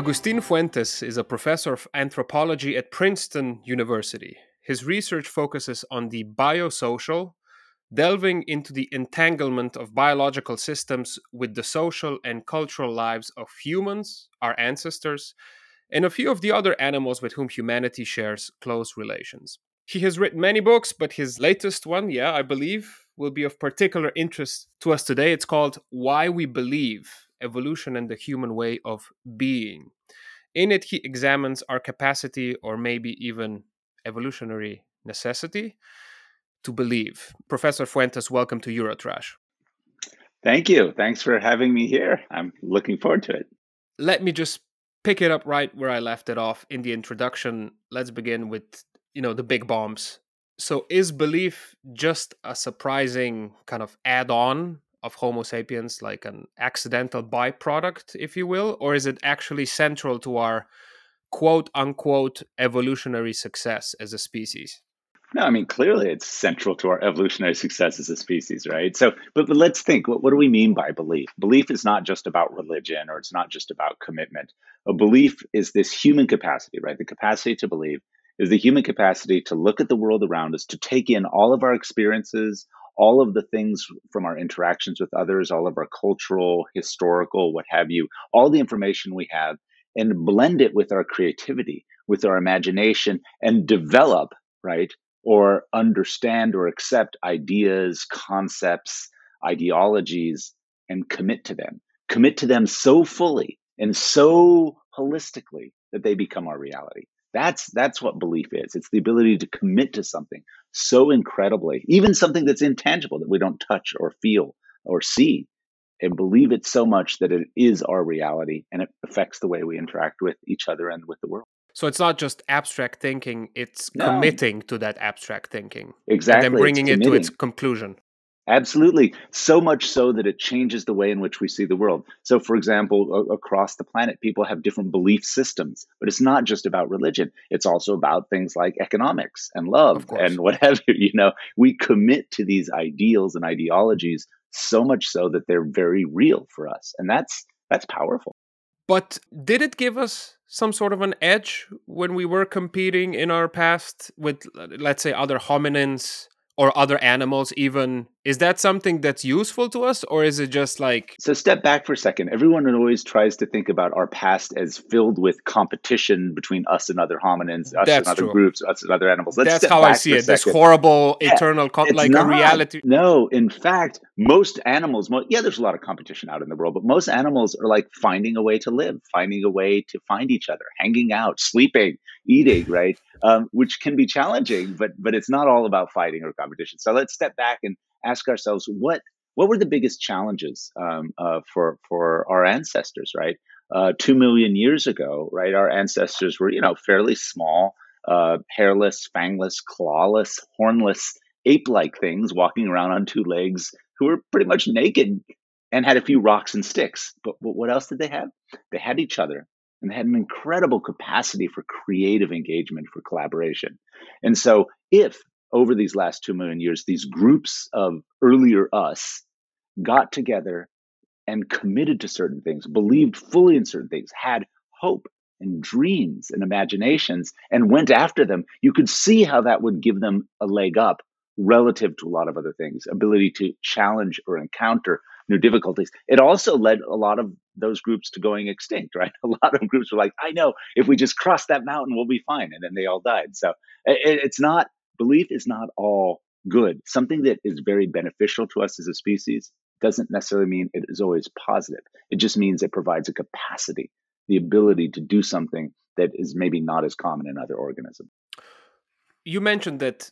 Agustín Fuentes is a professor of anthropology at Princeton University. His research focuses on the biosocial, delving into the entanglement of biological systems with the social and cultural lives of humans, our ancestors, and a few of the other animals with whom humanity shares close relations. He has written many books, but his latest one, I believe, will be of particular interest to us today. It's called Why We Believe: Evolution and the Human Way of Being. In it, he examines our capacity, or maybe even evolutionary necessity, to believe. Professor Fuentes, welcome to Eurotrash. Thank you. Thanks for having me here. I'm looking forward to it. Let me just pick it up right where I left it off in the introduction. Let's begin with, the big bombs. So is belief just a surprising kind of add-on of Homo sapiens, like an accidental byproduct, if you will, or is it actually central to our quote-unquote evolutionary success as a species? No, clearly it's central to our evolutionary success as a species, right? So, but let's think, what do we mean by belief? Belief is not just about religion, or it's not just about commitment. A belief is this human capacity, right? The capacity to believe is the human capacity to look at the world around us, to take in all of our experiences, all of the things from our interactions with others, all of our cultural, historical, what have you, all the information we have, and blend it with our creativity, with our imagination, and develop, right, or understand or accept ideas, concepts, ideologies, and commit to them. Commit to them so fully and so holistically that they become our reality. That's what belief is. It's the ability to commit to something so incredibly, even something that's intangible that we don't touch or feel or see, and believe it so much that it is our reality and it affects the way we interact with each other and with the world. So it's not just abstract thinking, it's committing to that abstract thinking. Exactly. And then bringing it to its conclusion. Absolutely. So much so that it changes the way in which we see the world. So, for example, across the planet, people have different belief systems, but it's not just about religion. It's also about things like economics and love and what have you. We commit to these ideals and ideologies so much so that they're very real for us. And that's powerful. But did it give us some sort of an edge when we were competing in our past with, let's say, other hominins or other animals even? Is that something that's useful to us, or is it just like... So step back for a second. Everyone always tries to think about our past as filled with competition between us and other hominins, us and other groups, us and other animals. That's how I see it. This horrible, eternal, a reality. No, in fact, most animals... there's a lot of competition out in the world, but most animals are like finding a way to live, finding a way to find each other, hanging out, sleeping, eating, right? Which can be challenging, but it's not all about fighting or competition. So let's step back and ask ourselves, what were the biggest challenges for our ancestors, right? 2 million years ago, right? Our ancestors were, fairly small, hairless, fangless, clawless, hornless, ape-like things walking around on two legs who were pretty much naked and had a few rocks and sticks. But what else did they have? They had each other. And they had an incredible capacity for creative engagement, for collaboration. And so if over these last 2 million years, these groups of earlier us got together and committed to certain things, believed fully in certain things, had hope and dreams and imaginations, and went after them, you could see how that would give them a leg up relative to a lot of other things, ability to challenge or encounter new difficulties. It also led a lot of those groups to going extinct, right? A lot of groups were like, I know, if we just cross that mountain, we'll be fine. And then they all died. So belief is not all good. Something that is very beneficial to us as a species doesn't necessarily mean it is always positive. It just means it provides a capacity, the ability to do something that is maybe not as common in other organisms. You mentioned that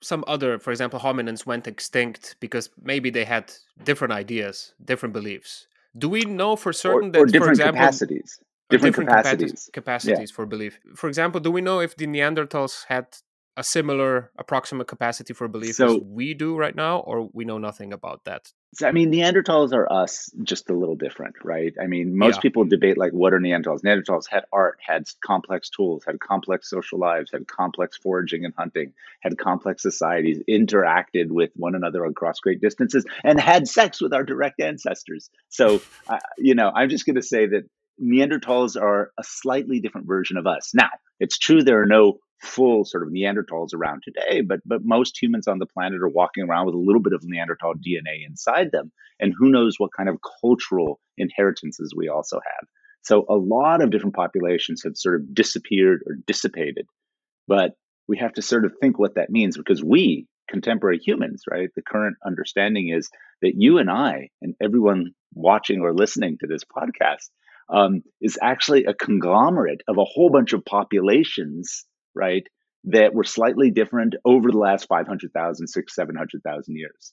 some other, for example, hominins went extinct because maybe they had different ideas, different beliefs. Do we know for certain that, for example... capacities. Different capacities. Capacities for belief. For example, do we know if the Neanderthals had a similar approximate capacity for belief as we do right now, or we know nothing about that? So, Neanderthals are us, just a little different, right? Most people debate, what are Neanderthals? Neanderthals had art, had complex tools, had complex social lives, had complex foraging and hunting, had complex societies, interacted with one another across great distances, and had sex with our direct ancestors. So, I'm just going to say that Neanderthals are a slightly different version of us. Now, it's true there are no full sort of Neanderthals around today, but most humans on the planet are walking around with a little bit of Neanderthal DNA inside them. And who knows what kind of cultural inheritances we also have. So a lot of different populations have sort of disappeared or dissipated. But we have to sort of think what that means, because we, contemporary humans, right, the current understanding is that you and I and everyone watching or listening to this podcast is actually a conglomerate of a whole bunch of populations, right, that were slightly different over the last 500,000, 700,000 years.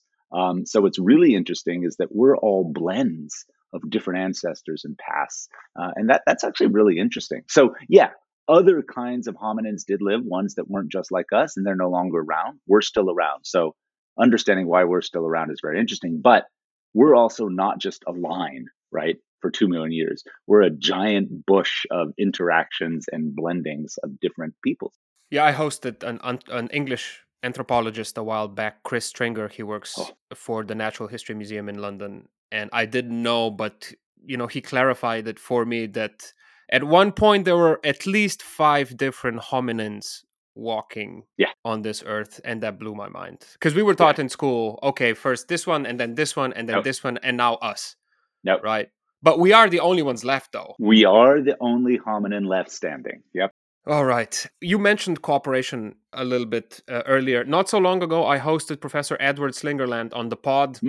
So what's really interesting is that we're all blends of different ancestors and pasts. And that's actually really interesting. So, yeah, other kinds of hominins did live, ones that weren't just like us, and they're no longer around. We're still around. So understanding why we're still around is very interesting. But we're also not just a line, right, for 2 million years. We're a giant bush of interactions and blendings of different peoples. Yeah, I hosted an English anthropologist a while back, Chris Stringer. He works for the Natural History Museum in London. And I didn't know, but, you know, he clarified it for me that at one point there were at least 5 different hominins walking on this earth. And that blew my mind, because we were taught in school, okay, first this one, and then this one, and then this one, and now us. Nope. Right. But we are the only ones left, though. We are the only hominin left standing. Yep. All right. You mentioned cooperation a little bit earlier. Not so long ago, I hosted Professor Edward Slingerland on the pod.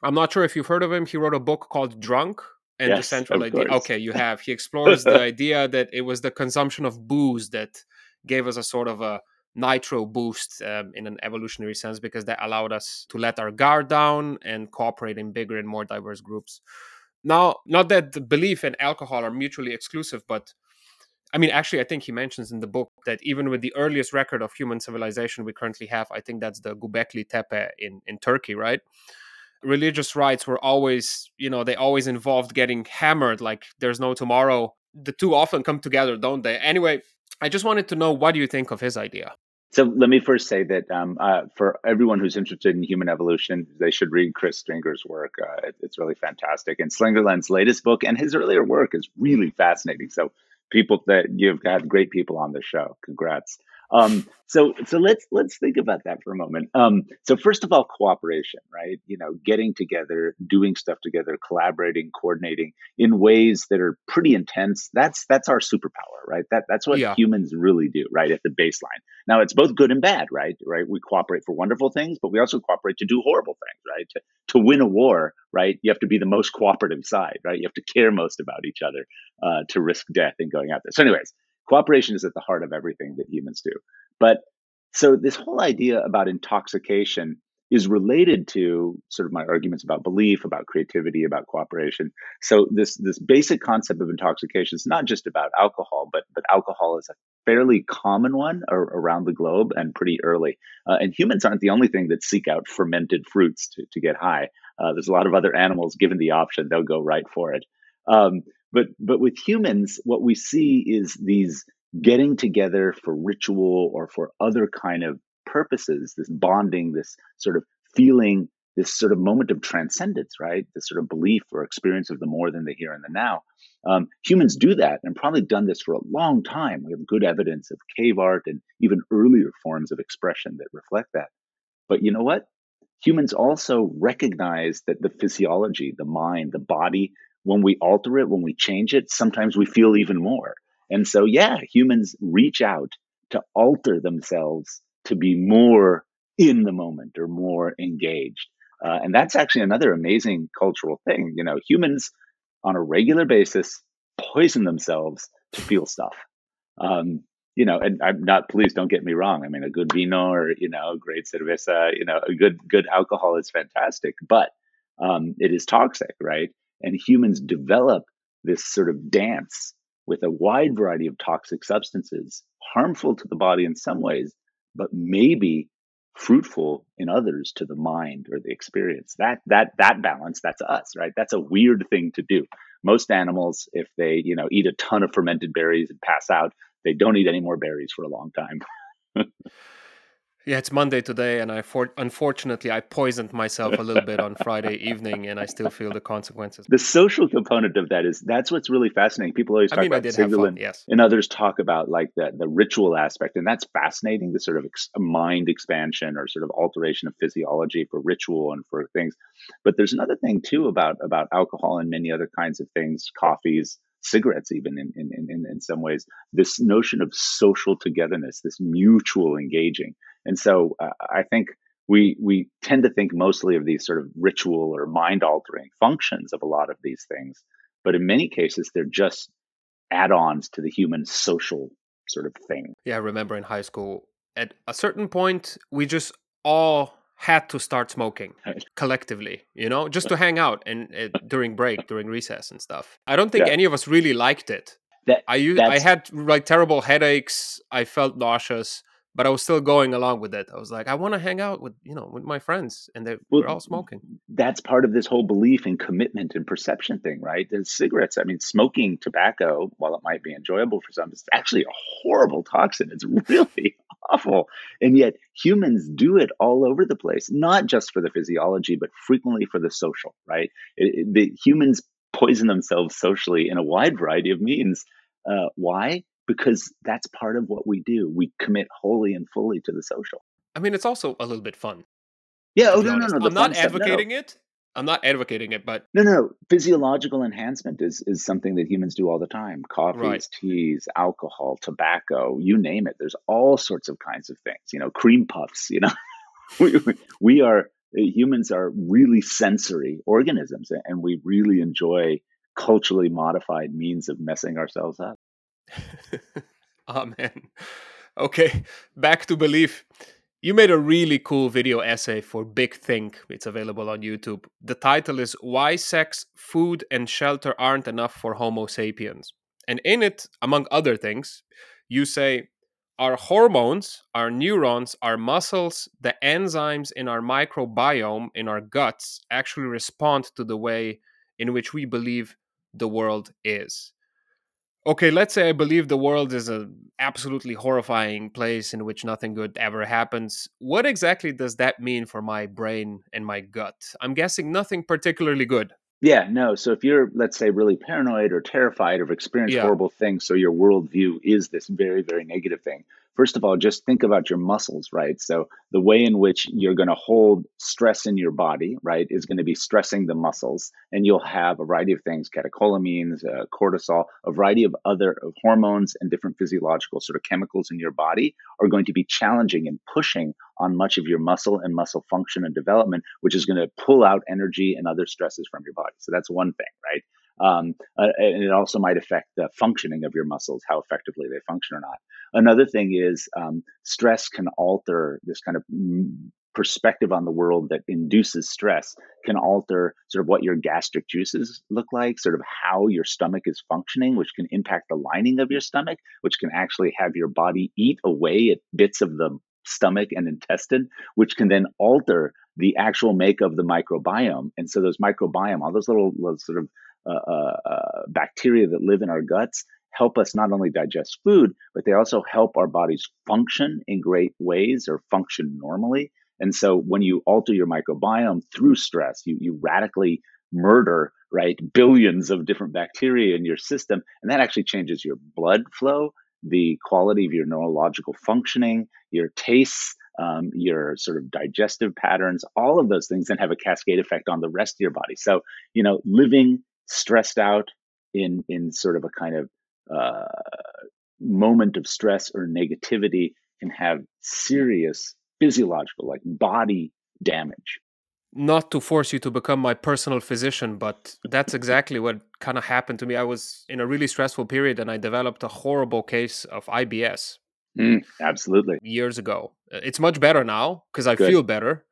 I'm not sure if you've heard of him. He wrote a book called Drunk and the central idea. Course. Okay, you have. He explores the idea that it was the consumption of booze that gave us a sort of a nitro boost in an evolutionary sense, because that allowed us to let our guard down and cooperate in bigger and more diverse groups. Now, not that the belief and alcohol are mutually exclusive, but I mean, actually, I think he mentions in the book that even with the earliest record of human civilization we currently have, I think that's the Göbekli Tepe in Turkey, right? Religious rites were always, you know, they always involved getting hammered, like there's no tomorrow. The two often come together, don't they? Anyway, I just wanted to know, what do you think of his idea? So let me first say that for everyone who's interested in human evolution, they should read Chris Stringer's work. It's really fantastic. And Slingerland's latest book and his earlier work is really fascinating. So people that you've got great people on the show. Congrats. So let's think about that for a moment. So first of all, cooperation, right? You know, getting together, doing stuff together, collaborating, coordinating in ways that are pretty intense. That's our superpower, right? That's what humans really do, right? At the baseline. Now it's both good and bad, right? We cooperate for wonderful things, but we also cooperate to do horrible things, right? To win a war, right? You have to be the most cooperative side, right? You have to care most about each other, to risk death in going out there. So anyways, cooperation is at the heart of everything that humans do. But so this whole idea about intoxication is related to sort of my arguments about belief, about creativity, about cooperation. So this basic concept of intoxication is not just about alcohol, but alcohol is a fairly common one around the globe and pretty early. And humans aren't the only thing that seek out fermented fruits to get high. There's a lot of other animals, given the option, they'll go right for it. But with humans, what we see is these getting together for ritual or for other kind of purposes, this bonding, this sort of feeling, this sort of moment of transcendence, right? This sort of belief or experience of the more than the here and the now. Humans do that and probably done this for a long time. We have good evidence of cave art and even earlier forms of expression that reflect that. But you know what? Humans also recognize that the physiology, the mind, the body, when we alter it, when we change it, sometimes we feel even more. And so, yeah, humans reach out to alter themselves to be more in the moment or more engaged. And that's actually another amazing cultural thing. You know, humans on a regular basis poison themselves to feel stuff. You know, and I'm not, please don't get me wrong. I mean, a good vino or, you know, a great cerveza, you know, a good alcohol is fantastic, but it is toxic, right? And humans develop this sort of dance with a wide variety of toxic substances, harmful to the body in some ways, but maybe fruitful in others to the mind or the experience. That balance, that's us, right? That's a weird thing to do. Most animals, if they, you know, eat a ton of fermented berries and pass out, they don't eat any more berries for a long time. Yeah, it's Monday today, and unfortunately, I poisoned myself a little bit on Friday evening, and I still feel the consequences. The social component of that is that's what's really fascinating. People always talk about Slingerland, and others talk about like the ritual aspect, and that's fascinating, the sort of mind expansion or sort of alteration of physiology for ritual and for things. But there's another thing, too, about alcohol and many other kinds of things, coffees, cigarettes, even in some ways, this notion of social togetherness, this mutual engaging. And so I think we tend to think mostly of these sort of ritual or mind altering functions of a lot of these things. But in many cases, they're just add-ons to the human social sort of thing. Yeah, I remember in high school, at a certain point, we just all had to start smoking collectively, you know, just to hang out and during break, during recess and stuff. I don't think any of us really liked it. I had like terrible headaches. I felt nauseous. But I was still going along with it. I was like, I want to hang out with, you know, with my friends, and we're all smoking. That's part of this whole belief in commitment and perception thing, right? There's cigarettes. I mean, smoking tobacco, while it might be enjoyable for some, it's actually a horrible toxin. It's really awful. And yet humans do it all over the place, not just for the physiology, but frequently for the social, right? The humans poison themselves socially in a wide variety of means. Why? Because that's part of what we do. We commit wholly and fully to the social. I mean, it's also a little bit fun. Yeah. Oh, no. I'm not advocating it. I'm not advocating it, but... No. Physiological enhancement is something that humans do all the time. Coffees, teas, alcohol, tobacco, you name it. There's all sorts of kinds of things, you know, cream puffs, you know. we are, humans are really sensory organisms, and we really enjoy culturally modified means of messing ourselves up. Oh, man. Okay, back to belief. You made a really cool video essay for Big Think. It's available on YouTube. The title is Why Sex, Food, and Shelter Aren't Enough for Homo Sapiens. And in it, among other things, you say, our hormones, our neurons, our muscles, the enzymes in our microbiome, in our guts, actually respond to the way in which we believe the world is. Okay, let's say I believe the world is an absolutely horrifying place in which nothing good ever happens. What exactly does that mean for my brain and my gut? I'm guessing nothing particularly good. Yeah, no. So if you're, let's say, really paranoid or terrified or experienced horrible things, so your worldview is this very, very negative thing. First of all, just think about your muscles, right? So the way in which you're going to hold stress in your body, right, is going to be stressing the muscles. And you'll have a variety of things, catecholamines, cortisol, a variety of other hormones and different physiological sort of chemicals in your body are going to be challenging and pushing on much of your muscle and muscle function and development, which is going to pull out energy and other stresses from your body. So that's one thing, right? And it also might affect the functioning of your muscles, how effectively they function or not. Another thing is stress can alter this kind of perspective on the world that induces stress, can alter sort of what your gastric juices look like, sort of how your stomach is functioning, which can impact the lining of your stomach, which can actually have your body eat away at bits of the stomach and intestine, which can then alter the actual make of the microbiome. And so those microbiome, all those little sort of bacteria that live in our guts help us not only digest food, but they also help our bodies function in great ways or function normally. And so when you alter your microbiome through stress, you radically murder, right, billions of different bacteria in your system. And that actually changes your blood flow, the quality of your neurological functioning, your tastes, your sort of digestive patterns, all of those things, and have a cascade effect on the rest of your body. So, you know, living stressed out in sort of a kind of moment of stress or negativity can have serious physiological, like body damage. Not to force you to become my personal physician, but that's exactly what kind of happened to me. I was in a really stressful period and I developed a horrible case of IBS. Absolutely. Years ago. It's much better now because I feel better.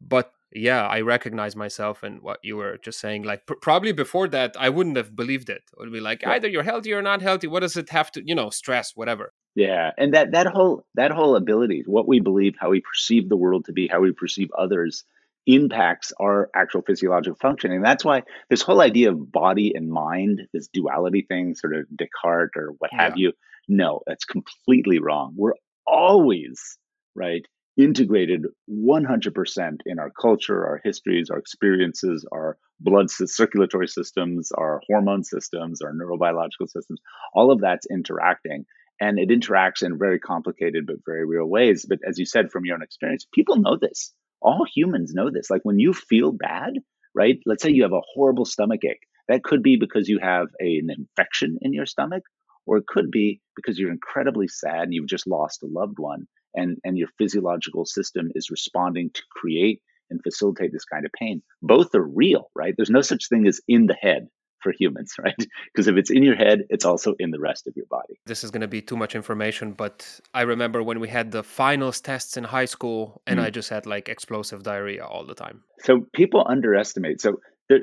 But yeah, I recognize myself and what you were just saying. Like probably before that, I wouldn't have believed it. It would be like either you're healthy or not healthy. What does it have to, you know, stress, whatever. Yeah. And that whole ability, what we believe, how we perceive the world to be, how we perceive others impacts our actual physiological functioning. That's why this whole idea of body and mind, this duality thing, sort of Descartes or what have you. No, that's completely wrong. We're always, right, integrated 100% in our culture, our histories, our experiences, our blood circulatory systems, our hormone systems, our neurobiological systems. All of that's interacting. And it interacts in very complicated but very real ways. But as you said, from your own experience, people know this. All humans know this. Like when you feel bad, right? Let's say you have a horrible stomach ache. That could be because you have an infection in your stomach, or it could be because you're incredibly sad and you've just lost a loved one, and your physiological system is responding to create and facilitate this kind of pain. Both are real, right? There's no such thing as in the head for humans, right? Because if it's in your head, it's also in the rest of your body. This is going to be too much information, but I remember when we had the finals tests in high school, and I just had like explosive diarrhea all the time. So people underestimate. So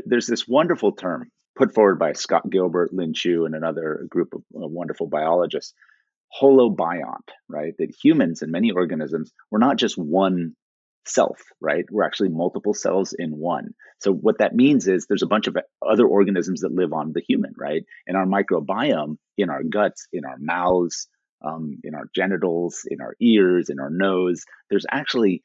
there's this wonderful term put forward by Scott Gilbert, Lin Chu, and another group of wonderful biologists, holobiont, right? That humans and many organisms were not just one self, right? We're actually multiple selves in one. So what that means is there's a bunch of other organisms that live on the human, right? And our microbiome, in our guts, in our mouths, in our genitals, in our ears, in our nose, there's actually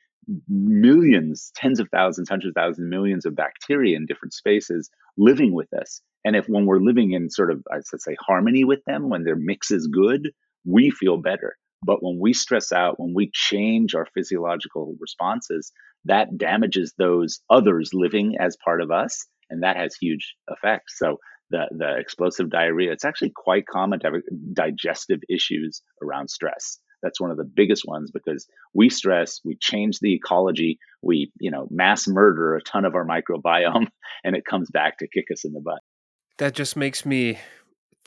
millions, tens of thousands, hundreds of thousands, millions of bacteria in different spaces living with us. And if when we're living in sort of, I should say, harmony with them, when their mix is good, we feel better. But when we stress out, when we change our physiological responses, that damages those others living as part of us, and that has huge effects. So the explosive diarrhea, it's actually quite common to have digestive issues around stress. That's one of the biggest ones, because we stress, we change the ecology, we, mass murder a ton of our microbiome, and it comes back to kick us in the butt. That just makes me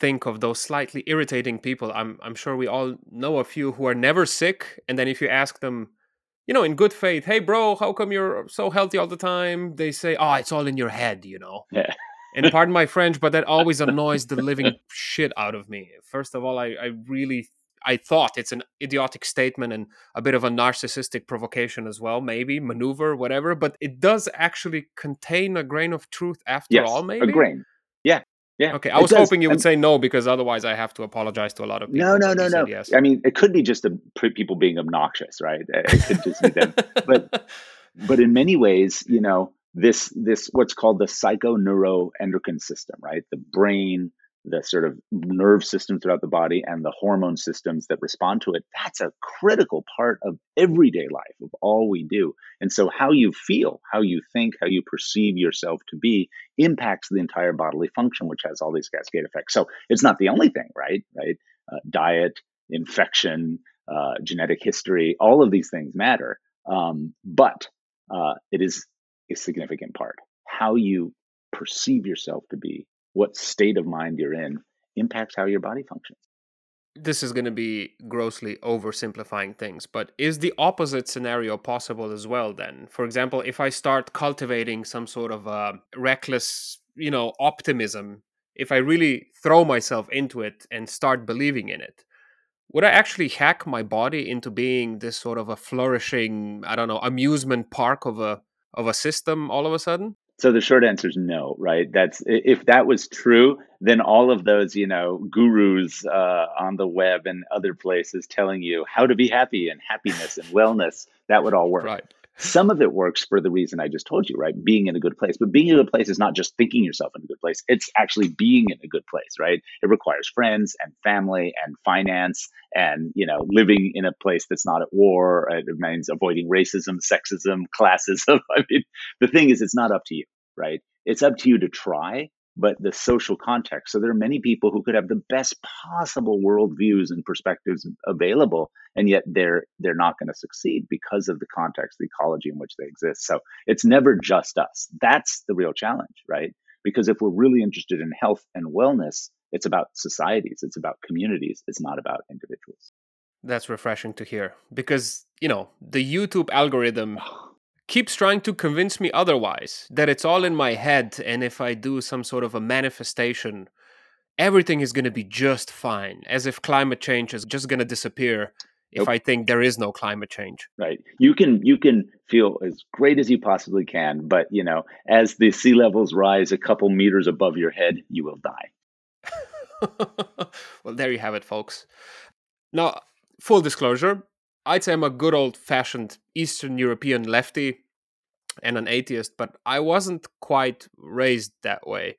think of those slightly irritating people. I'm sure we all know a few who are never sick, and then if you ask them, in good faith, hey bro, how come you're so healthy all the time? They say, oh, it's all in your head, Yeah. And pardon my French, but that always annoys the living shit out of me. First of all, I thought it's an idiotic statement and a bit of a narcissistic provocation as well, maybe, maneuver, whatever. But it does actually contain a grain of truth after all, maybe? A grain. Yeah. Okay, I was hoping you would say no, because otherwise I have to apologize to a lot of people. No. Yes. I mean, it could be just people being obnoxious, right? It could just be them. But in many ways, this what's called the psychoneuroendocrine system, right? The brain, the sort of nerve system throughout the body, and the hormone systems that respond to it, that's a critical part of everyday life, of all we do. And so how you feel, how you think, how you perceive yourself to be impacts the entire bodily function, which has all these cascade effects. So it's not the only thing, right? Diet, infection, genetic history, all of these things matter. But it is a significant part. How you perceive yourself to be, what state of mind you're in, impacts how your body functions. This is going to be grossly oversimplifying things, but is the opposite scenario possible as well then? For example, if I start cultivating some sort of a reckless, optimism, if I really throw myself into it and start believing in it, would I actually hack my body into being this sort of a flourishing, amusement park of a system all of a sudden? So the short answer is no, right? If that was true, then all of those, gurus on the web and other places telling you how to be happy and happiness and wellness, that would all work. Right. Some of it works for the reason I just told you, right? Being in a good place. But being in a good place is not just thinking yourself in a good place. It's actually being in a good place, right? It requires friends and family and finance and, living in a place that's not at war. It means avoiding racism, sexism, classism. I mean, the thing is, it's not up to you, right? It's up to you to try, but the social context. So there are many people who could have the best possible worldviews and perspectives available, and yet they're not going to succeed because of the context, the ecology in which they exist. So it's never just us. That's the real challenge, right? Because if we're really interested in health and wellness, it's about societies, it's about communities, it's not about individuals. That's refreshing to hear, because, the YouTube algorithm keeps trying to convince me otherwise, that it's all in my head, and if I do some sort of a manifestation, everything is going to be just fine, as if climate change is just going to disappear if I think there is no climate change. Right. You can feel as great as you possibly can, but, as the sea levels rise a couple meters above your head, you will die. Well, there you have it, folks. Now, full disclosure, I'd say I'm a good old-fashioned Eastern European lefty and an atheist, but I wasn't quite raised that way.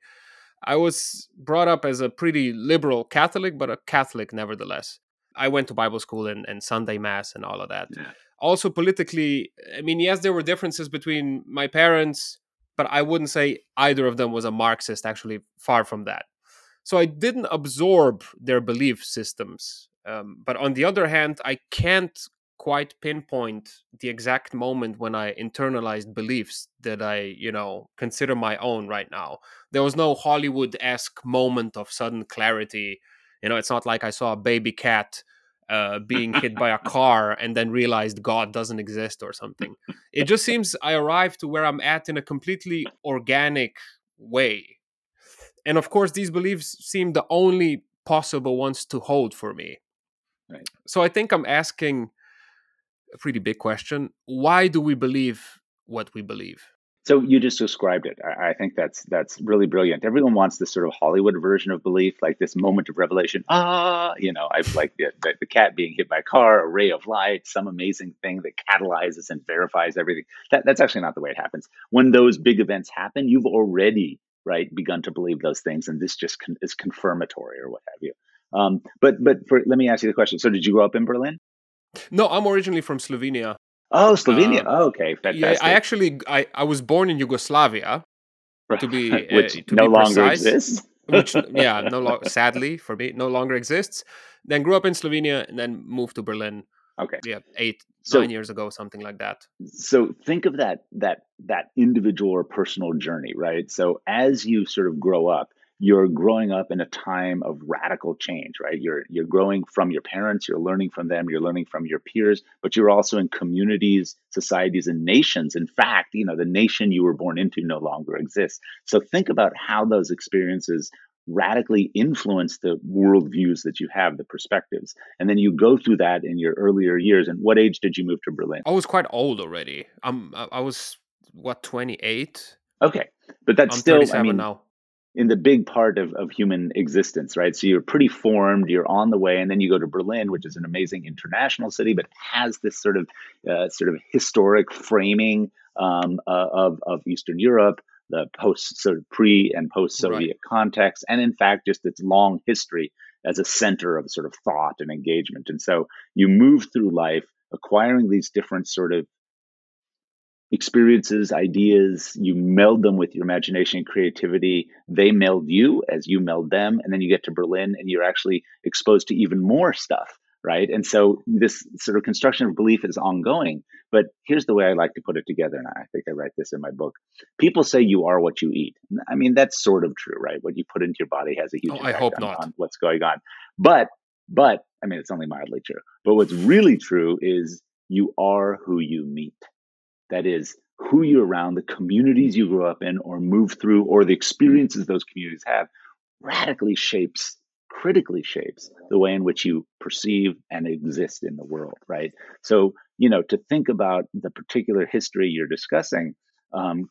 I was brought up as a pretty liberal Catholic, but a Catholic nevertheless. I went to Bible school and Sunday Mass and all of that. Yeah. Also politically, I mean, yes, there were differences between my parents, but I wouldn't say either of them was a Marxist, actually far from that. So I didn't absorb their belief systems. But on the other hand, I can't quite pinpoint the exact moment when I internalized beliefs that I, you know, consider my own right now. There was no Hollywood-esque moment of sudden clarity. You know, it's not like I saw a baby cat being hit by a car and then realized God doesn't exist or something. It just seems I arrived to where I'm at in a completely organic way. And of course, these beliefs seem the only possible ones to hold for me. Right. So I think I'm asking a pretty big question. Why do we believe what we believe? So you just described it. I think that's really brilliant. Everyone wants this sort of Hollywood version of belief, like this moment of revelation. You know, I've like the cat being hit by a car, a ray of light, some amazing thing that catalyzes and verifies everything. That's actually not the way it happens. When those big events happen, you've already, right, begun to believe those things, and this just is confirmatory or what have you. But let me ask you the question. So did you grow up in Berlin? No, I'm originally from Slovenia. Oh, Slovenia. Okay, fantastic. Yeah, I was born in Yugoslavia, to be which no longer exists. Sadly for me, no longer exists. Then grew up in Slovenia and then moved to Berlin. Okay, 9 years ago, something like that. So think of that individual or personal journey, right? So as you sort of grow up, you're growing up in a time of radical change, right? You're growing from your parents, you're learning from them, you're learning from your peers, but you're also in communities, societies, and nations. In fact, you know, the nation you were born into no longer exists. So think about how those experiences radically influence the worldviews that you have, the perspectives. And then you go through that in your earlier years. And what age did you move to Berlin? I was quite old already. I was, 28? Okay. But that's still, 37 now. In the big part of human existence, right? So you're pretty formed, you're on the way, and then you go to Berlin, which is an amazing international city, but has this sort of historic framing of Eastern Europe, the pre and post-Soviet context, and in fact, just its long history as a center of sort of thought and engagement. And so you move through life acquiring these different sort of experiences, ideas, you meld them with your imagination and creativity. They meld you as you meld them. And then you get to Berlin and you're actually exposed to even more stuff, right? And so this sort of construction of belief is ongoing. But here's the way I like to put it together. And I think I write this in my book. People say you are what you eat. I mean, that's sort of true, right? What you put into your body has a huge effect on what's going on. But I mean, it's only mildly true. But what's really true is you are who you meet. That is, who you're around, the communities you grew up in or move through, or the experiences those communities have, critically shapes the way in which you perceive and exist in the world, right? So, you know, to think about the particular history you're discussing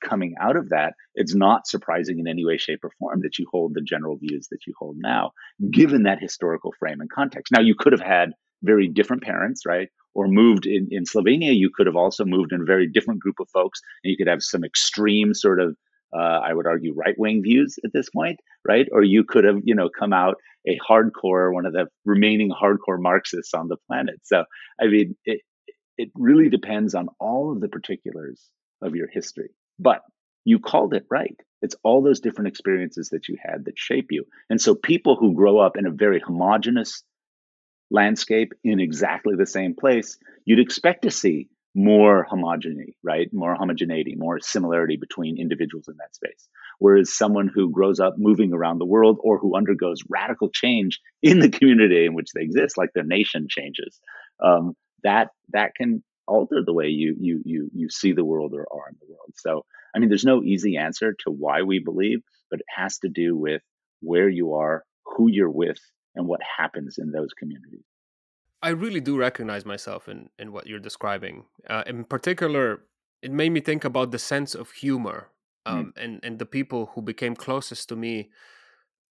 coming out of that, it's not surprising in any way, shape, or form that you hold the general views that you hold now, given that historical frame and context. Now, you could have had very different parents, right? Or moved in Slovenia, you could have also moved in a very different group of folks, and you could have some extreme sort of, I would argue, right-wing views at this point, right? Or you could have, you know, come out a hardcore, one of the remaining hardcore Marxists on the planet. So, I mean, it really depends on all of the particulars of your history. But you called it right. It's all those different experiences that you had that shape you. And so people who grow up in a very homogenous landscape in exactly the same place, you'd expect to see more homogeneity, right? More homogeneity, more similarity between individuals in that space. Whereas someone who grows up moving around the world or who undergoes radical change in the community in which they exist, like their nation changes, that can alter the way you see the world or are in the world. So, I mean, there's no easy answer to why we believe, but it has to do with where you are, who you're with, and what happens in those communities. I really do recognize myself in what you're describing. In particular, it made me think about the sense of humor and the people who became closest to me.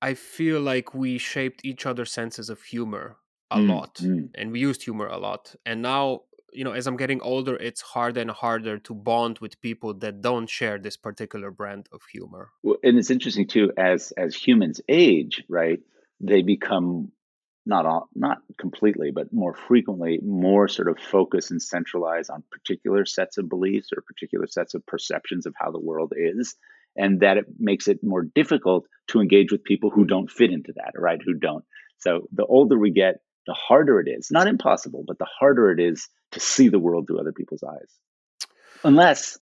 I feel like we shaped each other's senses of humor a lot, and we used humor a lot. And now you know, as I'm getting older, it's harder and harder to bond with people that don't share this particular brand of humor. Well, and it's interesting too, as humans age, right, they become not completely, but more frequently, more sort of focus and centralize on particular sets of beliefs or particular sets of perceptions of how the world is, and that it makes it more difficult to engage with people who don't fit into that, right? Who don't. So the older we get, the harder it is. Not impossible, but the harder it is to see the world through other people's eyes. Unless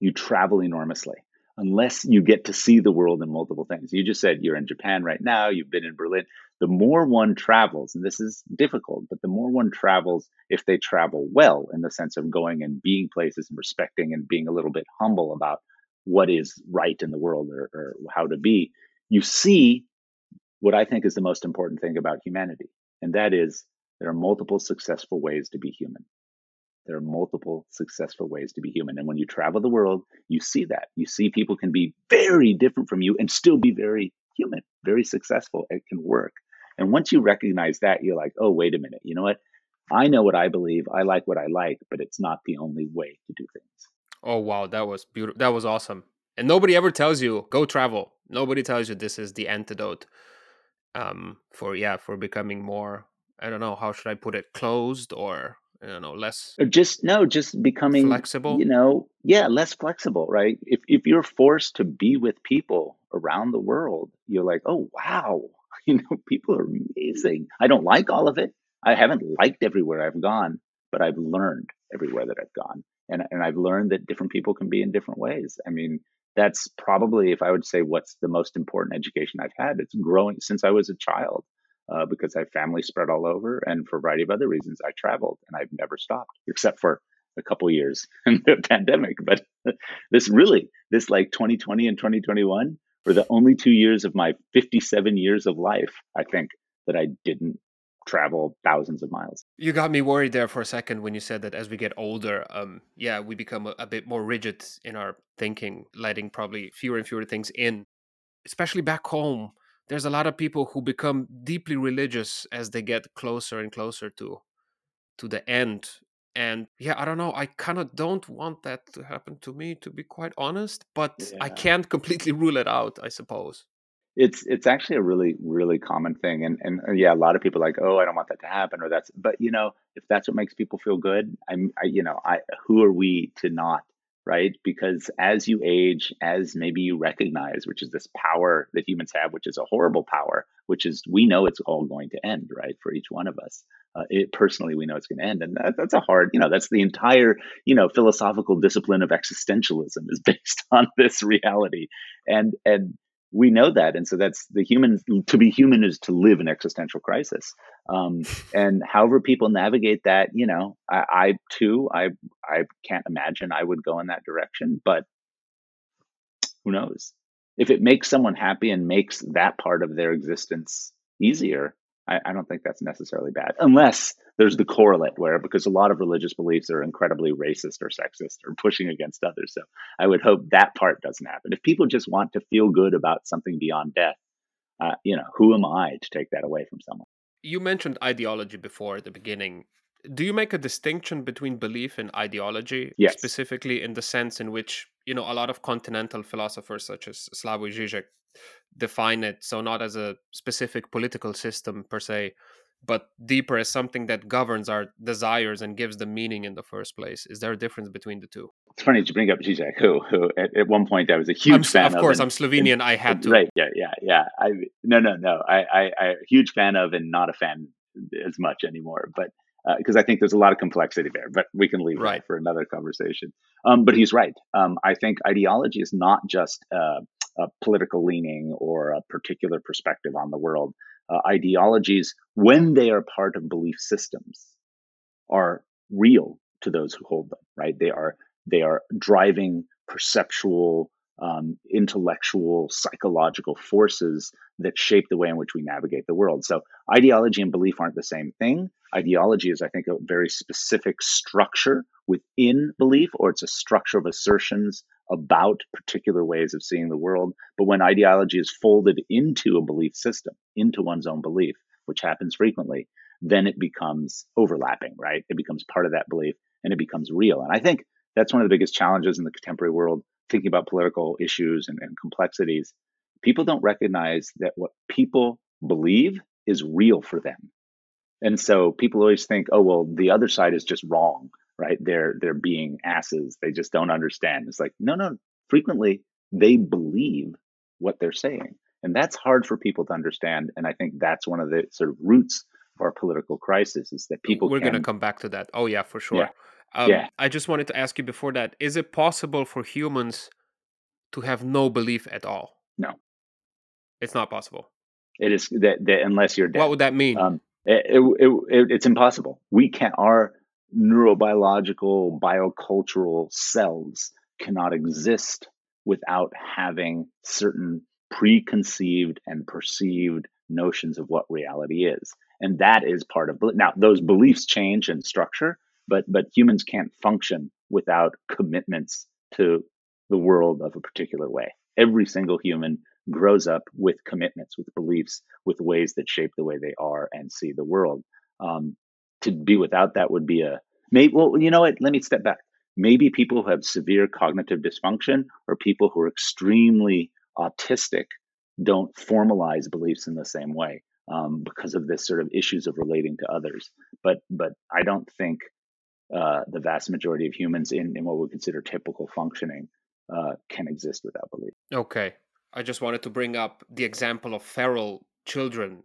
you travel enormously. Unless you get to see the world in multiple things. You just said you're in Japan right now, you've been in Berlin. The more one travels, and this is difficult, but the more one travels, if they travel well, in the sense of going and being places and respecting and being a little bit humble about what is right in the world or how to be, you see what I think is the most important thing about humanity. And that is, there are multiple successful ways to be human. There are multiple successful ways to be human. And when you travel the world, you see that. You see people can be very different from you and still be very human, very successful. It can work. And once you recognize that, you're like, oh, wait a minute. You know what? I know what I believe. I like what I like, but it's not the only way to do things. Oh, wow. That was beautiful. That was awesome. And nobody ever tells you, go travel. Nobody tells you this is the antidote for becoming more, I don't know, how should I put it? Closed or, I don't know, less. Or just becoming flexible, less flexible, right? If you're forced to be with people around the world, you're like, oh, wow, people are amazing. I don't like all of it. I haven't liked everywhere I've gone, but I've learned everywhere that I've gone. And I've learned that different people can be in different ways. I mean, that's probably, if I would say, what's the most important education I've had. It's growing since I was a child because I have family spread all over. And for a variety of other reasons, I traveled and I've never stopped, except for a couple years in the pandemic. But this like 2020 and 2021 were the only 2 years of my 57 years of life, I think, that I didn't travel thousands of miles. You got me worried there for a second when you said that as we get older, we become a bit more rigid in our thinking, letting probably fewer and fewer things in. Especially back home, there's a lot of people who become deeply religious as they get closer and closer to the end. And I don't know, I kind of don't want that to happen to me, to be quite honest, but yeah. I can't completely rule it out, I suppose. It's actually a really, really common thing. And a lot of people are like, oh, I don't want that to happen. But if that's what makes people feel good, who are we to not, right? Because as you age, as maybe you recognize, which is this power that humans have, which is a horrible power, which is, we know it's all going to end, right? For each one of us. Personally, we know it's going to end. And that's a hard, that's the entire, philosophical discipline of existentialism is based on this reality. And we know that. And so that's the human, to be human is to live an existential crisis. And however people navigate that, I can't imagine I would go in that direction, but who knows? If it makes someone happy and makes that part of their existence easier, I don't think that's necessarily bad, unless there's the correlate where, because a lot of religious beliefs are incredibly racist or sexist or pushing against others. So I would hope that part doesn't happen. If people just want to feel good about something beyond death, who am I to take that away from someone? You mentioned ideology before at the beginning. Do you make a distinction between belief and ideology? Yes. Specifically in the sense in which, a lot of continental philosophers such as Slavoj Žižek define it, so not as a specific political system per se, but deeper as something that governs our desires and gives them meaning in the first place. Is there a difference between the two? It's funny to bring up Žižek, who at one point I was a huge fan of. Of course, I'm Slovenian. I had to. Right? Yeah. No. I huge fan of, and not a fan as much anymore. But because I think there's a lot of complexity there, but we can leave that for another conversation. But he's right. I think ideology is not just a political leaning or a particular perspective on the world. Ideologies, when they are part of belief systems, are real to those who hold them, right? They are driving perceptual, intellectual, psychological forces that shape the way in which we navigate the world. So ideology and belief aren't the same thing. Ideology is, I think, a very specific structure within belief, or it's a structure of assertions about particular ways of seeing the world. But when ideology is folded into a belief system, into one's own belief, which happens frequently, then it becomes overlapping, right? It becomes part of that belief and it becomes real. And I think that's one of the biggest challenges in the contemporary world, thinking about political issues and complexities. People don't recognize that what people believe is real for them. And so people always think, oh, well, the other side is just wrong, right? They're being asses. They just don't understand. It's like, no, frequently they believe what they're saying. And that's hard for people to understand. And I think that's one of the sort of roots of our political crisis is that people We're going to come back to that. Oh, yeah, for sure. Yeah. I just wanted to ask you before that, is it possible for humans to have no belief at all? No. It's not possible. It is that unless you're dead. What would that mean? It's impossible. We can't. Our neurobiological, biocultural selves cannot exist without having certain preconceived and perceived notions of what reality is, and that is part of. Now, those beliefs change in structure, but humans can't function without commitments to the world of a particular way. Every single human grows up with commitments, with beliefs, with ways that shape the way they are and see the world. To be without that would be let me step back. Maybe people who have severe cognitive dysfunction or people who are extremely autistic don't formalize beliefs in the same way because of this sort of issues of relating to others. But I don't think the vast majority of humans in what we consider typical functioning can exist without belief. Okay. I just wanted to bring up the example of feral children.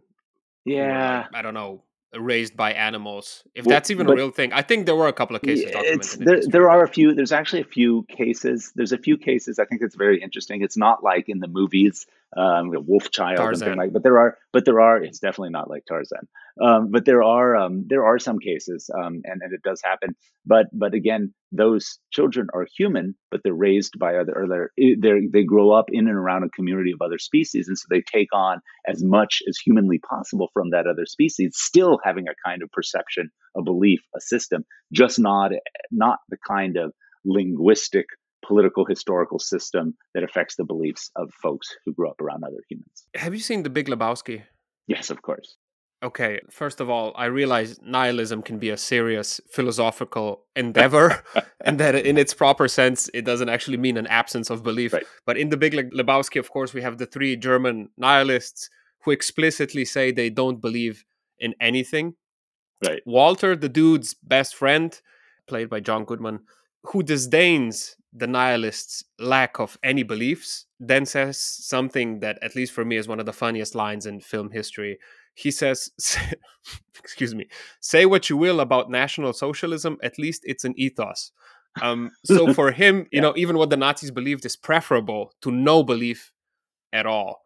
Yeah. Who, I don't know, raised by animals. If that's even a real thing. I think there were a couple of cases documented. There are a few. There's actually a few cases. I think it's very interesting. It's not like in the movies, Wolf Child Tarzan. And things like that. But there are, it's definitely not like Tarzan. But there are some cases and it does happen. But again, those children are human, but they're raised by they grow up in and around a community of other species. And so they take on as much as humanly possible from that other species, still having a kind of perception, a belief, a system, just not the kind of linguistic, political, historical system that affects the beliefs of folks who grew up around other humans. Have you seen The Big Lebowski? Yes, of course. Okay, first of all, I realize nihilism can be a serious philosophical endeavor, and that in its proper sense, it doesn't actually mean an absence of belief. Right. But in The Big Lebowski, of course, we have the three German nihilists who explicitly say they don't believe in anything. Right. Walter, the dude's best friend, played by John Goodman, who disdains the nihilist's lack of any beliefs, then says something that, at least for me, is one of the funniest lines in film history. He says, say what you will about National Socialism, at least it's an ethos. So for him, you know, even what the Nazis believed is preferable to no belief at all.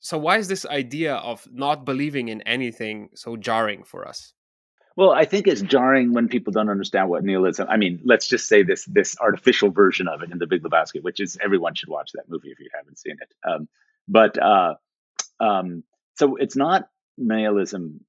So why is this idea of not believing in anything so jarring for us? Well, I think it's jarring when people don't understand what nihilism. I mean, let's just say this artificial version of it in The Big Lebowski, which is everyone should watch that movie if you haven't seen it. So it's not nihilism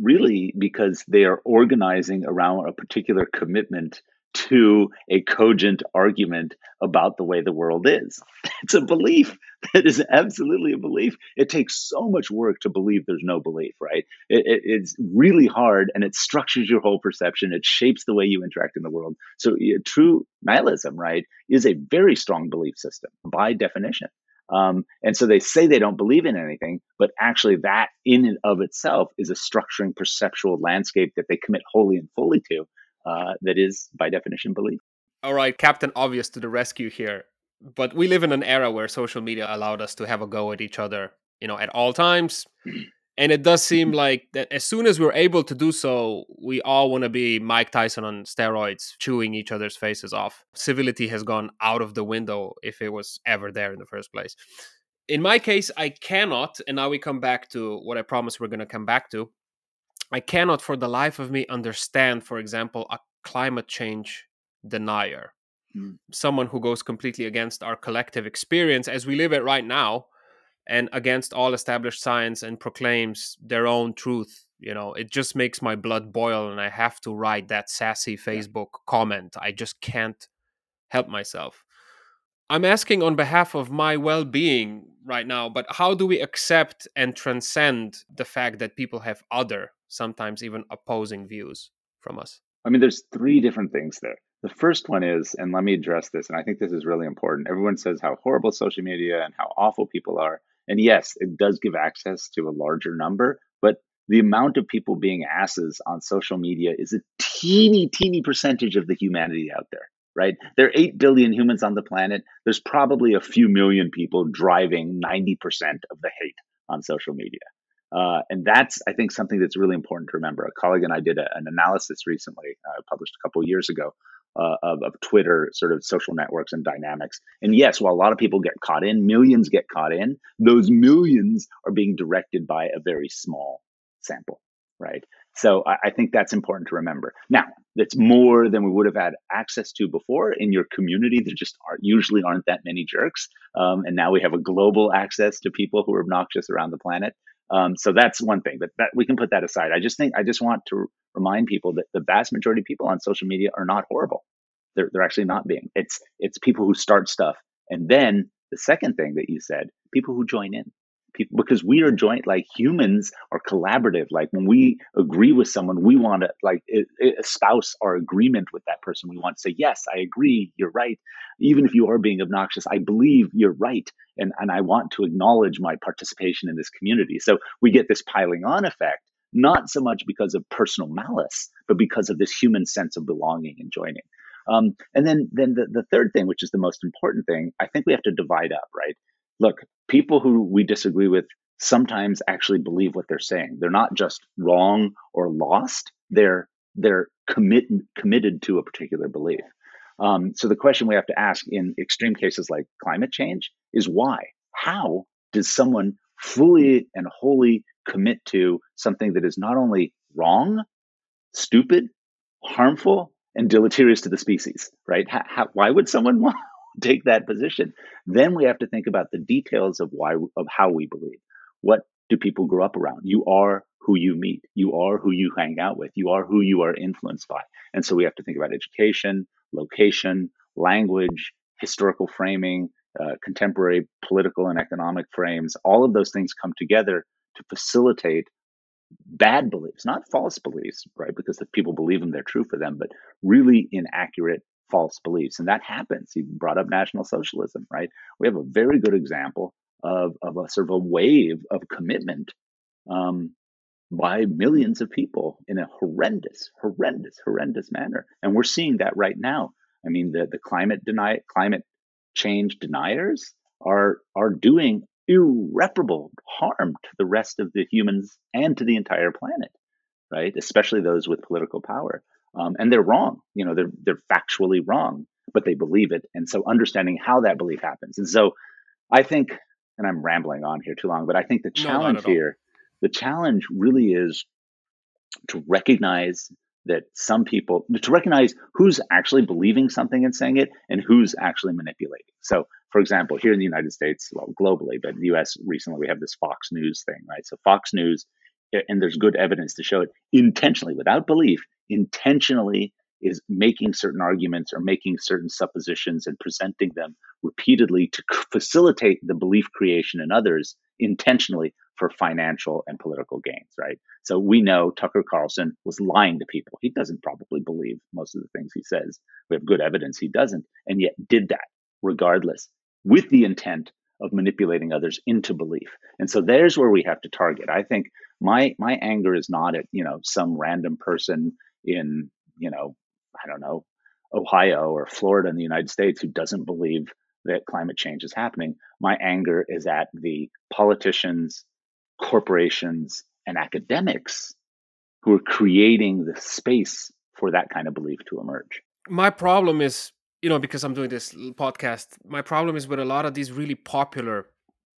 really because they are organizing around a particular commitment to a cogent argument about the way the world is. It's a belief. That is absolutely a belief. It takes so much work to believe there's no belief, right? It's really hard, and it structures your whole perception. It shapes the way you interact in the world. So true nihilism, right, is a very strong belief system by definition. And so they say they don't believe in anything, but actually that in and of itself is a structuring perceptual landscape that they commit wholly and fully to. That is, by definition, belief. All right, Captain Obvious to the rescue here. But we live in an era where social media allowed us to have a go at each other, you know, at all times. And it does seem like that as soon as we're able to do so, we all want to be Mike Tyson on steroids, chewing each other's faces off. Civility has gone out of the window if it was ever there in the first place. In my case, I cannot, and now we come back to what I promised we're going to come back to. I cannot for the life of me understand, for example, a climate change denier. Someone who goes completely against our collective experience as we live it right now and against all established science and proclaims their own truth. You know, it just makes my blood boil and I have to write that sassy Facebook comment. I just can't help myself. I'm asking on behalf of my well-being right now, but how do we accept and transcend the fact that people have other sometimes even opposing views from us? I mean, there's three different things there. The first one is, and let me address this, and I think this is really important. Everyone says how horrible social media and how awful people are. And yes, it does give access to a larger number, but the amount of people being asses on social media is a teeny, teeny percentage of the humanity out there, right? There are 8 billion humans on the planet. There's probably a few million people driving 90% of the hate on social media. And that's, I think, something that's really important to remember. A colleague and I did an analysis recently, published a couple of years ago, of Twitter, sort of social networks and dynamics. And yes, while a lot of people get caught in, millions get caught in, those millions are being directed by a very small sample, right? So I think that's important to remember. Now, that's more than we would have had access to before. In your community, there just usually aren't that many jerks. And now we have a global access to people who are obnoxious around the planet. So that's one thing, but that we can put that aside. I just want to remind people that the vast majority of people on social media are not horrible. They're actually not being. It's people who start stuff. And then the second thing that you said, people who join in. People, because we are joint, like humans are collaborative. Like when we agree with someone, we want to like espouse our agreement with that person. We want to say, yes, I agree, you're right. Even if you are being obnoxious, I believe you're right. And I want to acknowledge my participation in this community. So we get this piling on effect, not so much because of personal malice, but because of this human sense of belonging and joining. And then the third thing, which is the most important thing, I think we have to divide up, right? Look, people who we disagree with sometimes actually believe what they're saying. They're not just wrong or lost. They're committed to a particular belief. So the question we have to ask in extreme cases like climate change is why? How does someone fully and wholly commit to something that is not only wrong, stupid, harmful, and deleterious to the species, right? Why would someone want take that position? Then we have to think about the details of why, of how we believe. What do people grow up around? You are who you meet. You are who you hang out with. You are who you are influenced by. And so we have to think about education, location, language, historical framing, contemporary political and economic frames. All of those things come together to facilitate bad beliefs, not false beliefs, right? Because if people believe them, they're true for them, but really inaccurate, false beliefs. And that happens. You brought up National Socialism, right? We have a very good example of a sort of a wave of commitment by millions of people in a horrendous manner. And we're seeing that right now. I mean, the climate change deniers are doing irreparable harm to the rest of the humans and to the entire planet, right? Especially those with political power. And they're wrong, you know, they're factually wrong, but they believe it. And so understanding how that belief happens. And so I think, and I'm rambling on here too long, but I think the challenge here, the challenge really is to recognize that some people, to recognize who's actually believing something and saying it and who's actually manipulating. So for example, here in the United States, well, globally, but in the US recently, we have this Fox News thing, right? So Fox News, and there's good evidence to show it, intentionally, without belief, intentionally is making certain arguments or making certain suppositions and presenting them repeatedly to facilitate the belief creation in others intentionally for financial and political gains, right? So we know Tucker Carlson was lying to people. He doesn't probably believe most of the things he says. We have good evidence he doesn't, and yet did that regardless with the intent of manipulating others into belief. And so there's where we have to target. I think my anger is not at, you know, some random person in, you know, I don't know, Ohio or Florida in the United States who doesn't believe that climate change is happening. My anger is at the politicians, corporations, and academics who are creating the space for that kind of belief to emerge. My problem is, you know, because I'm doing this podcast, my problem is with a lot of these really popular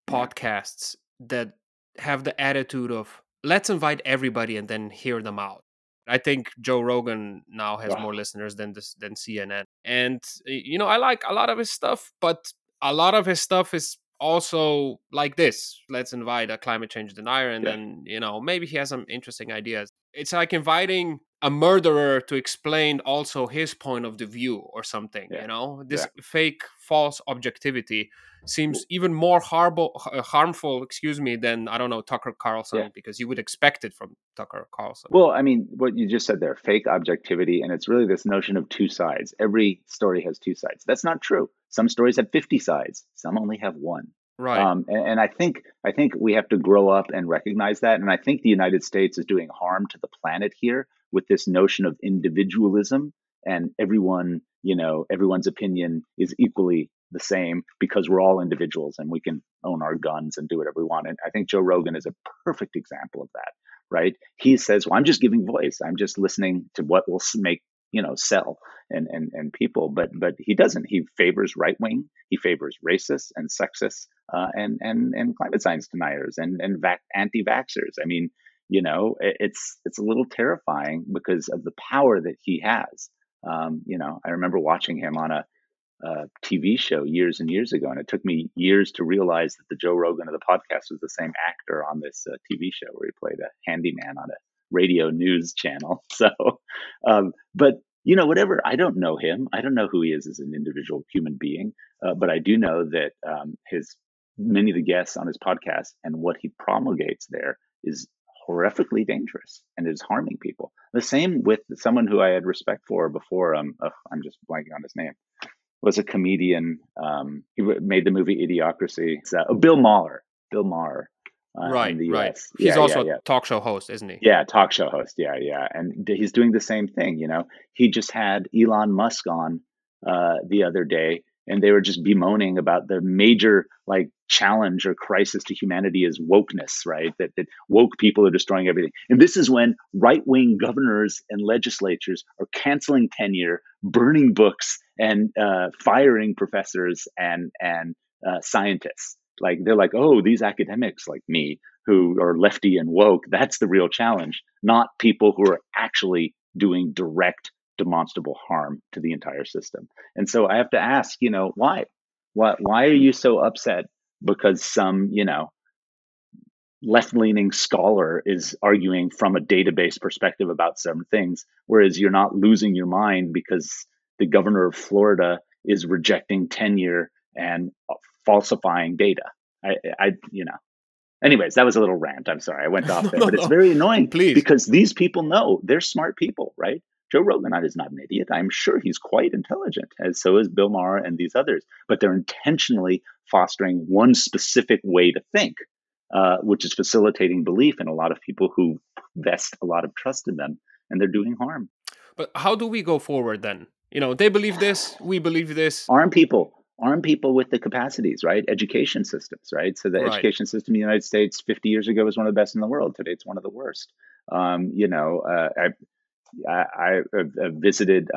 podcasts that have the attitude of, let's invite everybody and then hear them out. I think Joe Rogan now has more listeners than CNN. And, you know, I like a lot of his stuff, but a lot of his stuff is also like this. Let's invite a climate change denier and then, you know, maybe he has some interesting ideas. It's like inviting a murderer to explain also his point of the view or something, you know? This fake, false objectivity seems even more harmful, than, I don't know, Tucker Carlson, because you would expect it from Tucker Carlson. Well, I mean, what you just said there, fake objectivity, and it's really this notion of two sides. Every story has two sides. That's not true. Some stories have 50 sides. Some only have one. Right. And I think we have to grow up and recognize that. And I think the United States is doing harm to the planet here with this notion of individualism and everyone, you know, everyone's opinion is equally the same because we're all individuals and we can own our guns and do whatever we want. And I think Joe Rogan is a perfect example of that, right? He says, well, I'm just giving voice. I'm just listening to what will make, you know, sell and people, but he doesn't. He favors right wing. He favors racists and sexists and climate science deniers and anti-vaxxers. I mean, you know, it's a little terrifying because of the power that he has. You know, I remember watching him on a TV show years and years ago, and it took me years to realize that the Joe Rogan of the podcast was the same actor on this TV show where he played a handyman on a radio news channel. So, but you know, whatever. I don't know him. I don't know who he is as an individual human being, but I do know that his many of the guests on his podcast and what he promulgates there is horrifically dangerous and is harming people. The same with someone who I had respect for before. I'm just blanking on his name. Was a comedian. He made the movie Idiocracy. It's, Bill Maher. Bill Maher. Right, right. Yeah, he's also a talk show host, isn't he? Yeah, talk show host. Yeah, yeah. And he's doing the same thing, you know. He just had Elon Musk on the other day, and they were just bemoaning about the major like challenge or crisis to humanity is wokeness, right? That woke people are destroying everything. And this is when right-wing governors and legislatures are canceling tenure, burning books, and firing professors and scientists. Like they're like, oh, these academics like me who are lefty and woke, that's the real challenge, not people who are actually doing direct demonstrable harm to the entire system. And so I have to ask, you know, why are you so upset because some, you know, left-leaning scholar is arguing from a database perspective about certain things, whereas you're not losing your mind because the governor of Florida is rejecting tenure and falsifying data. I you know, anyways, that was a little rant. I'm sorry I went off there, but it's very annoying because these people know they're smart people, right? Joe Rogan is not an idiot. I'm sure he's quite intelligent, as so is Bill Maher and these others, but they're intentionally fostering one specific way to think, which is facilitating belief in a lot of people who vest a lot of trust in them, and they're doing harm. But how do we go forward then? You know, they believe this, we believe this. Arm people with the capacities, right? Education systems, right? So the education system in the United States 50 years ago was one of the best in the world. Today, it's one of the worst. You know, I visited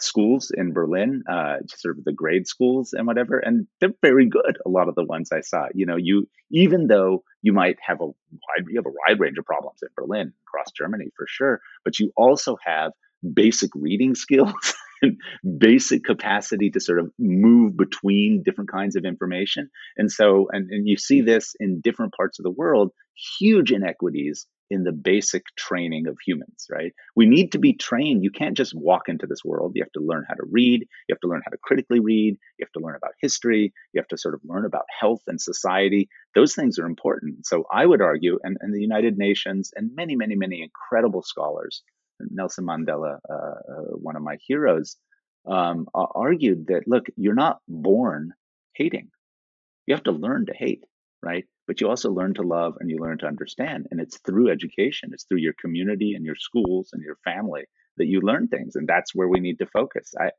schools in Berlin, sort of the grade schools and whatever, and they're very good. A lot of the ones I saw, you know, even though you might have you have a wide range of problems in Berlin, across Germany for sure, but you also have basic reading skills. Basic capacity to sort of move between different kinds of information. And so, and you see this in different parts of the world, huge inequities in the basic training of humans, right? We need to be trained. You can't just walk into this world. You have to learn how to read. You have to learn how to critically read. You have to learn about history. You have to sort of learn about health and society. Those things are important. So I would argue, and the United Nations and many, many, many incredible scholars, Nelson Mandela, one of my heroes, argued that, look, you're not born hating. You have to learn to hate, right? But you also learn to love and you learn to understand. And it's through education, it's through your community and your schools and your family that you learn things. And that's where we need to focus. I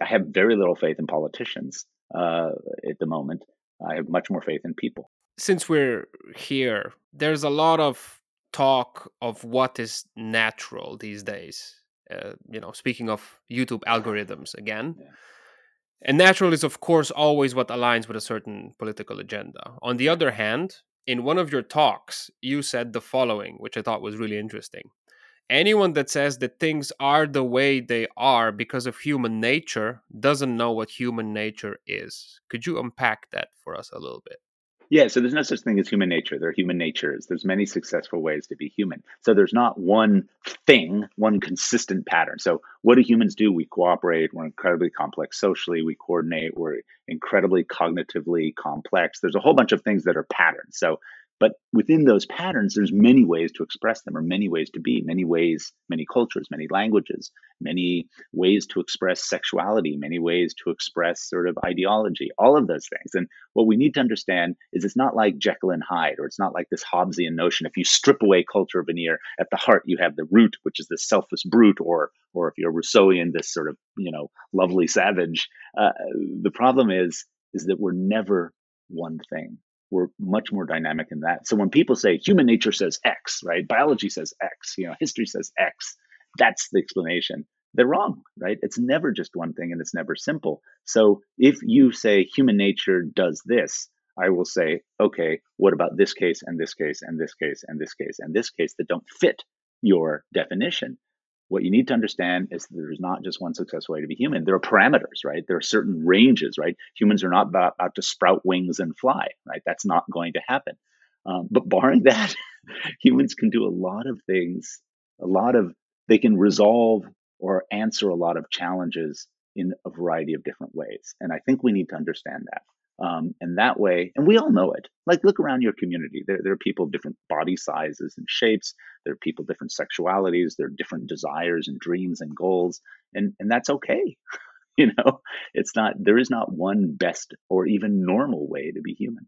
have very little faith in politicians at the moment. I have much more faith in people. Since we're here, there's a lot of talk of what is natural these days, you know, speaking of YouTube algorithms again. Yeah. And natural is, of course, always what aligns with a certain political agenda. On the other hand, in one of your talks, you said the following, which I thought was really interesting. Anyone that says that things are the way they are because of human nature doesn't know what human nature is. Could you unpack that for us a little bit? Yeah, so there's no such thing as human nature. There are human natures. There's many successful ways to be human. So there's not one thing, one consistent pattern. So what do humans do? We cooperate. We're incredibly complex socially. We coordinate. We're incredibly cognitively complex. There's a whole bunch of things that are patterns. So, but within those patterns, there's many ways to express them, or many ways to be, many ways, many cultures, many languages, many ways to express sexuality, many ways to express sort of ideology, all of those things. And what we need to understand is it's not like Jekyll and Hyde, or it's not like this Hobbesian notion. If you strip away culture veneer, at the heart you have the root, which is the selfless brute, or if you're Rousseauian, this sort of, you know, lovely savage. The problem is that we're never one thing. We're much more dynamic than that. So when people say human nature says X, right? Biology says X, you know, history says X, that's the explanation. They're wrong, right? It's never just one thing, and it's never simple. So if you say human nature does this, I will say, okay, what about this case and this case and this case and this case and this case that don't fit your definition? What you need to understand is that there's not just one successful way to be human. There are parameters, right? There are certain ranges, right? Humans are not about to sprout wings and fly, right? That's not going to happen. But barring that, humans can do a lot of things, they can resolve or answer a lot of challenges in a variety of different ways. And I think we need to understand that. And that way, and we all know it, like look around your community, there are people of different body sizes and shapes, there are people, different sexualities, there are different desires and dreams and goals. And that's okay. You know, there is not one best or even normal way to be human.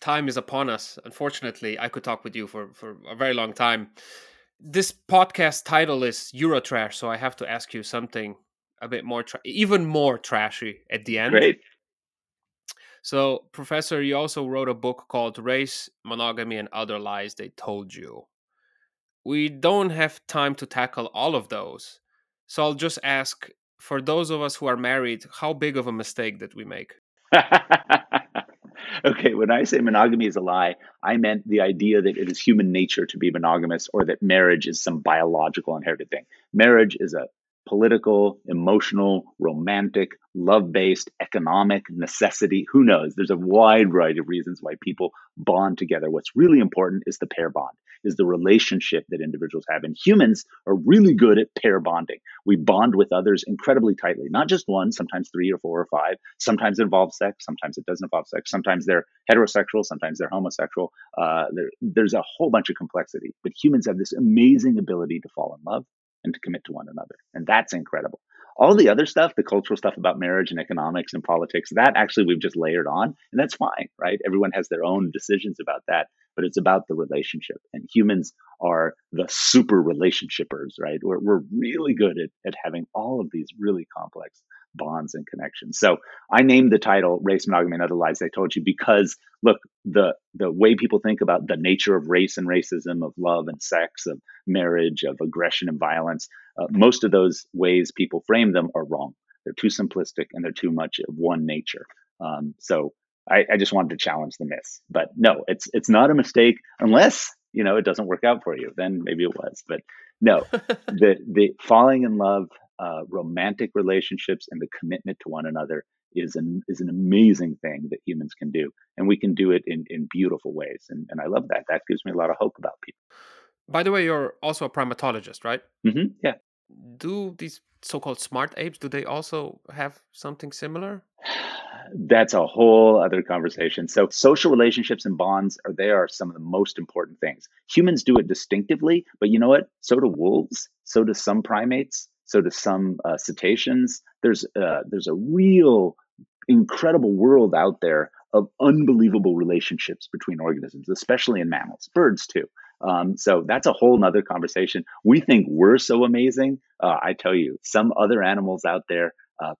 Time is upon us. Unfortunately, I could talk with you for a very long time. This podcast title is Eurotrash. So I have to ask you something a bit more, even more trashy at the end. Great. So, Professor, you also wrote a book called Race, Monogamy, and Other Lies They Told You. We don't have time to tackle all of those. So I'll just ask, for those of us who are married, how big of a mistake did we make? Okay, when I say monogamy is a lie, I meant the idea that it is human nature to be monogamous, or that marriage is some biological inherited thing. Marriage is a political, emotional, romantic, love-based, economic necessity. Who knows? There's a wide variety of reasons why people bond together. What's really important is the pair bond, is the relationship that individuals have. And humans are really good at pair bonding. We bond with others incredibly tightly, not just one, sometimes three or four or five. Sometimes it involves sex. Sometimes it doesn't involve sex. Sometimes they're heterosexual. Sometimes they're homosexual. There's a whole bunch of complexity. But humans have this amazing ability to fall in love and to commit to one another. And that's incredible. All the other stuff, the cultural stuff about marriage and economics and politics, that actually we've just layered on, and that's fine, right? Everyone has their own decisions about that, but it's about the relationship. And humans are the super relationshipers, right? We're really good at having all of these really complex bonds and connections. So I named the title Race, Monogamy, and Other Lies They Told You because, look, the way people think about the nature of race and racism, of love and sex, of marriage, of aggression and violence, most of those ways people frame them are wrong. They're too simplistic and they're too much of one nature. So I just wanted to challenge the myth. But no, it's not a mistake unless, you know, it doesn't work out for you. Then maybe it was. But no, the falling in love, romantic relationships, and the commitment to one another is an amazing thing that humans can do. And we can do it in beautiful ways. And I love that. That gives me a lot of hope about people. By the way, you're also a primatologist, right? Mm-hmm. Yeah. Do these so-called smart apes, do they also have something similar? That's a whole other conversation. So social relationships and bonds are some of the most important things. Humans do it distinctively, but you know what? So do wolves. So do some primates. So do some cetaceans. There's a real incredible world out there of unbelievable relationships between organisms, especially in mammals, birds too. So that's a whole nother conversation. We think we're so amazing. I tell you, some other animals out there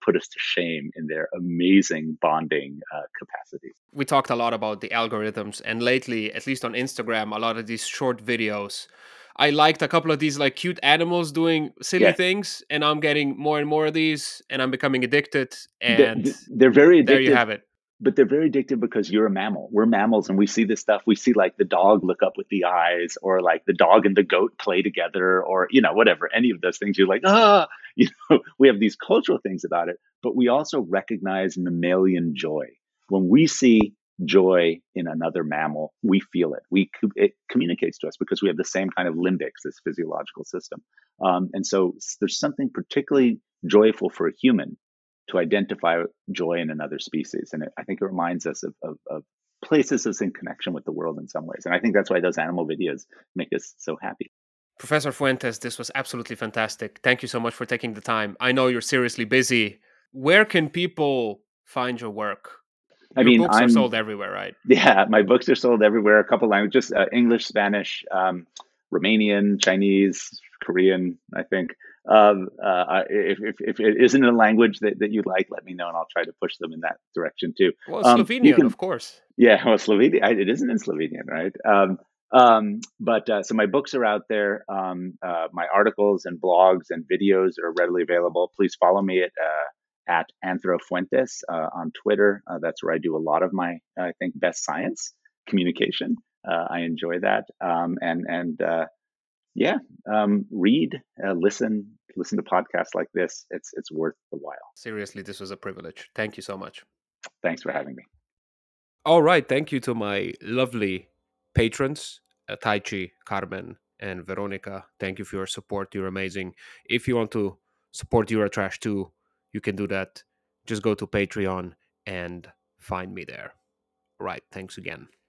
put us to shame in their amazing bonding capacities. We talked a lot about the algorithms, and lately, at least on Instagram, a lot of these short videos. I liked a couple of these like cute animals doing silly things, and I'm getting more and more of these, and I'm becoming addicted. And they're very addictive. There you have it. But they're very addictive because you're a mammal. We're mammals, and we see this stuff. We see like the dog look up with the eyes, or like the dog and the goat play together, or, you know, whatever, any of those things. You're like, ah, you know, we have these cultural things about it, but we also recognize mammalian joy. When we see joy in another mammal, we feel it. It communicates to us because we have the same kind of limbics, this physiological system. And so there's something particularly joyful for a human to identify joy in another species. And I think it reminds us of places us in connection with the world in some ways. And I think that's why those animal videos make us so happy. Professor Fuentes, this was absolutely fantastic. Thank you so much for taking the time. I know you're seriously busy. Where can people find your work? Your books are sold everywhere, right? Yeah, my books are sold everywhere. A couple languages, English, Spanish, Romanian, Chinese, Korean, I think. If it isn't a language that you like, let me know and I'll try to push them in that direction too. Well, Slovenian, of course. Yeah, well, Slovenian. It isn't in Slovenian, right? So my books are out there. My articles and blogs and videos are readily available. Please follow me at Anthrofuentes on Twitter. That's where I do a lot of my, I think, best science communication. I enjoy that. Read, listen to podcasts like this. It's worth the while. Seriously, this was a privilege. Thank you so much. Thanks for having me. All right. Thank you to my lovely patrons, Taichi, Carmen, and Veronica. Thank you for your support. You're amazing. If you want to support Eurotrash too, you can do that. Just go to Patreon and find me there. All right. Thanks again.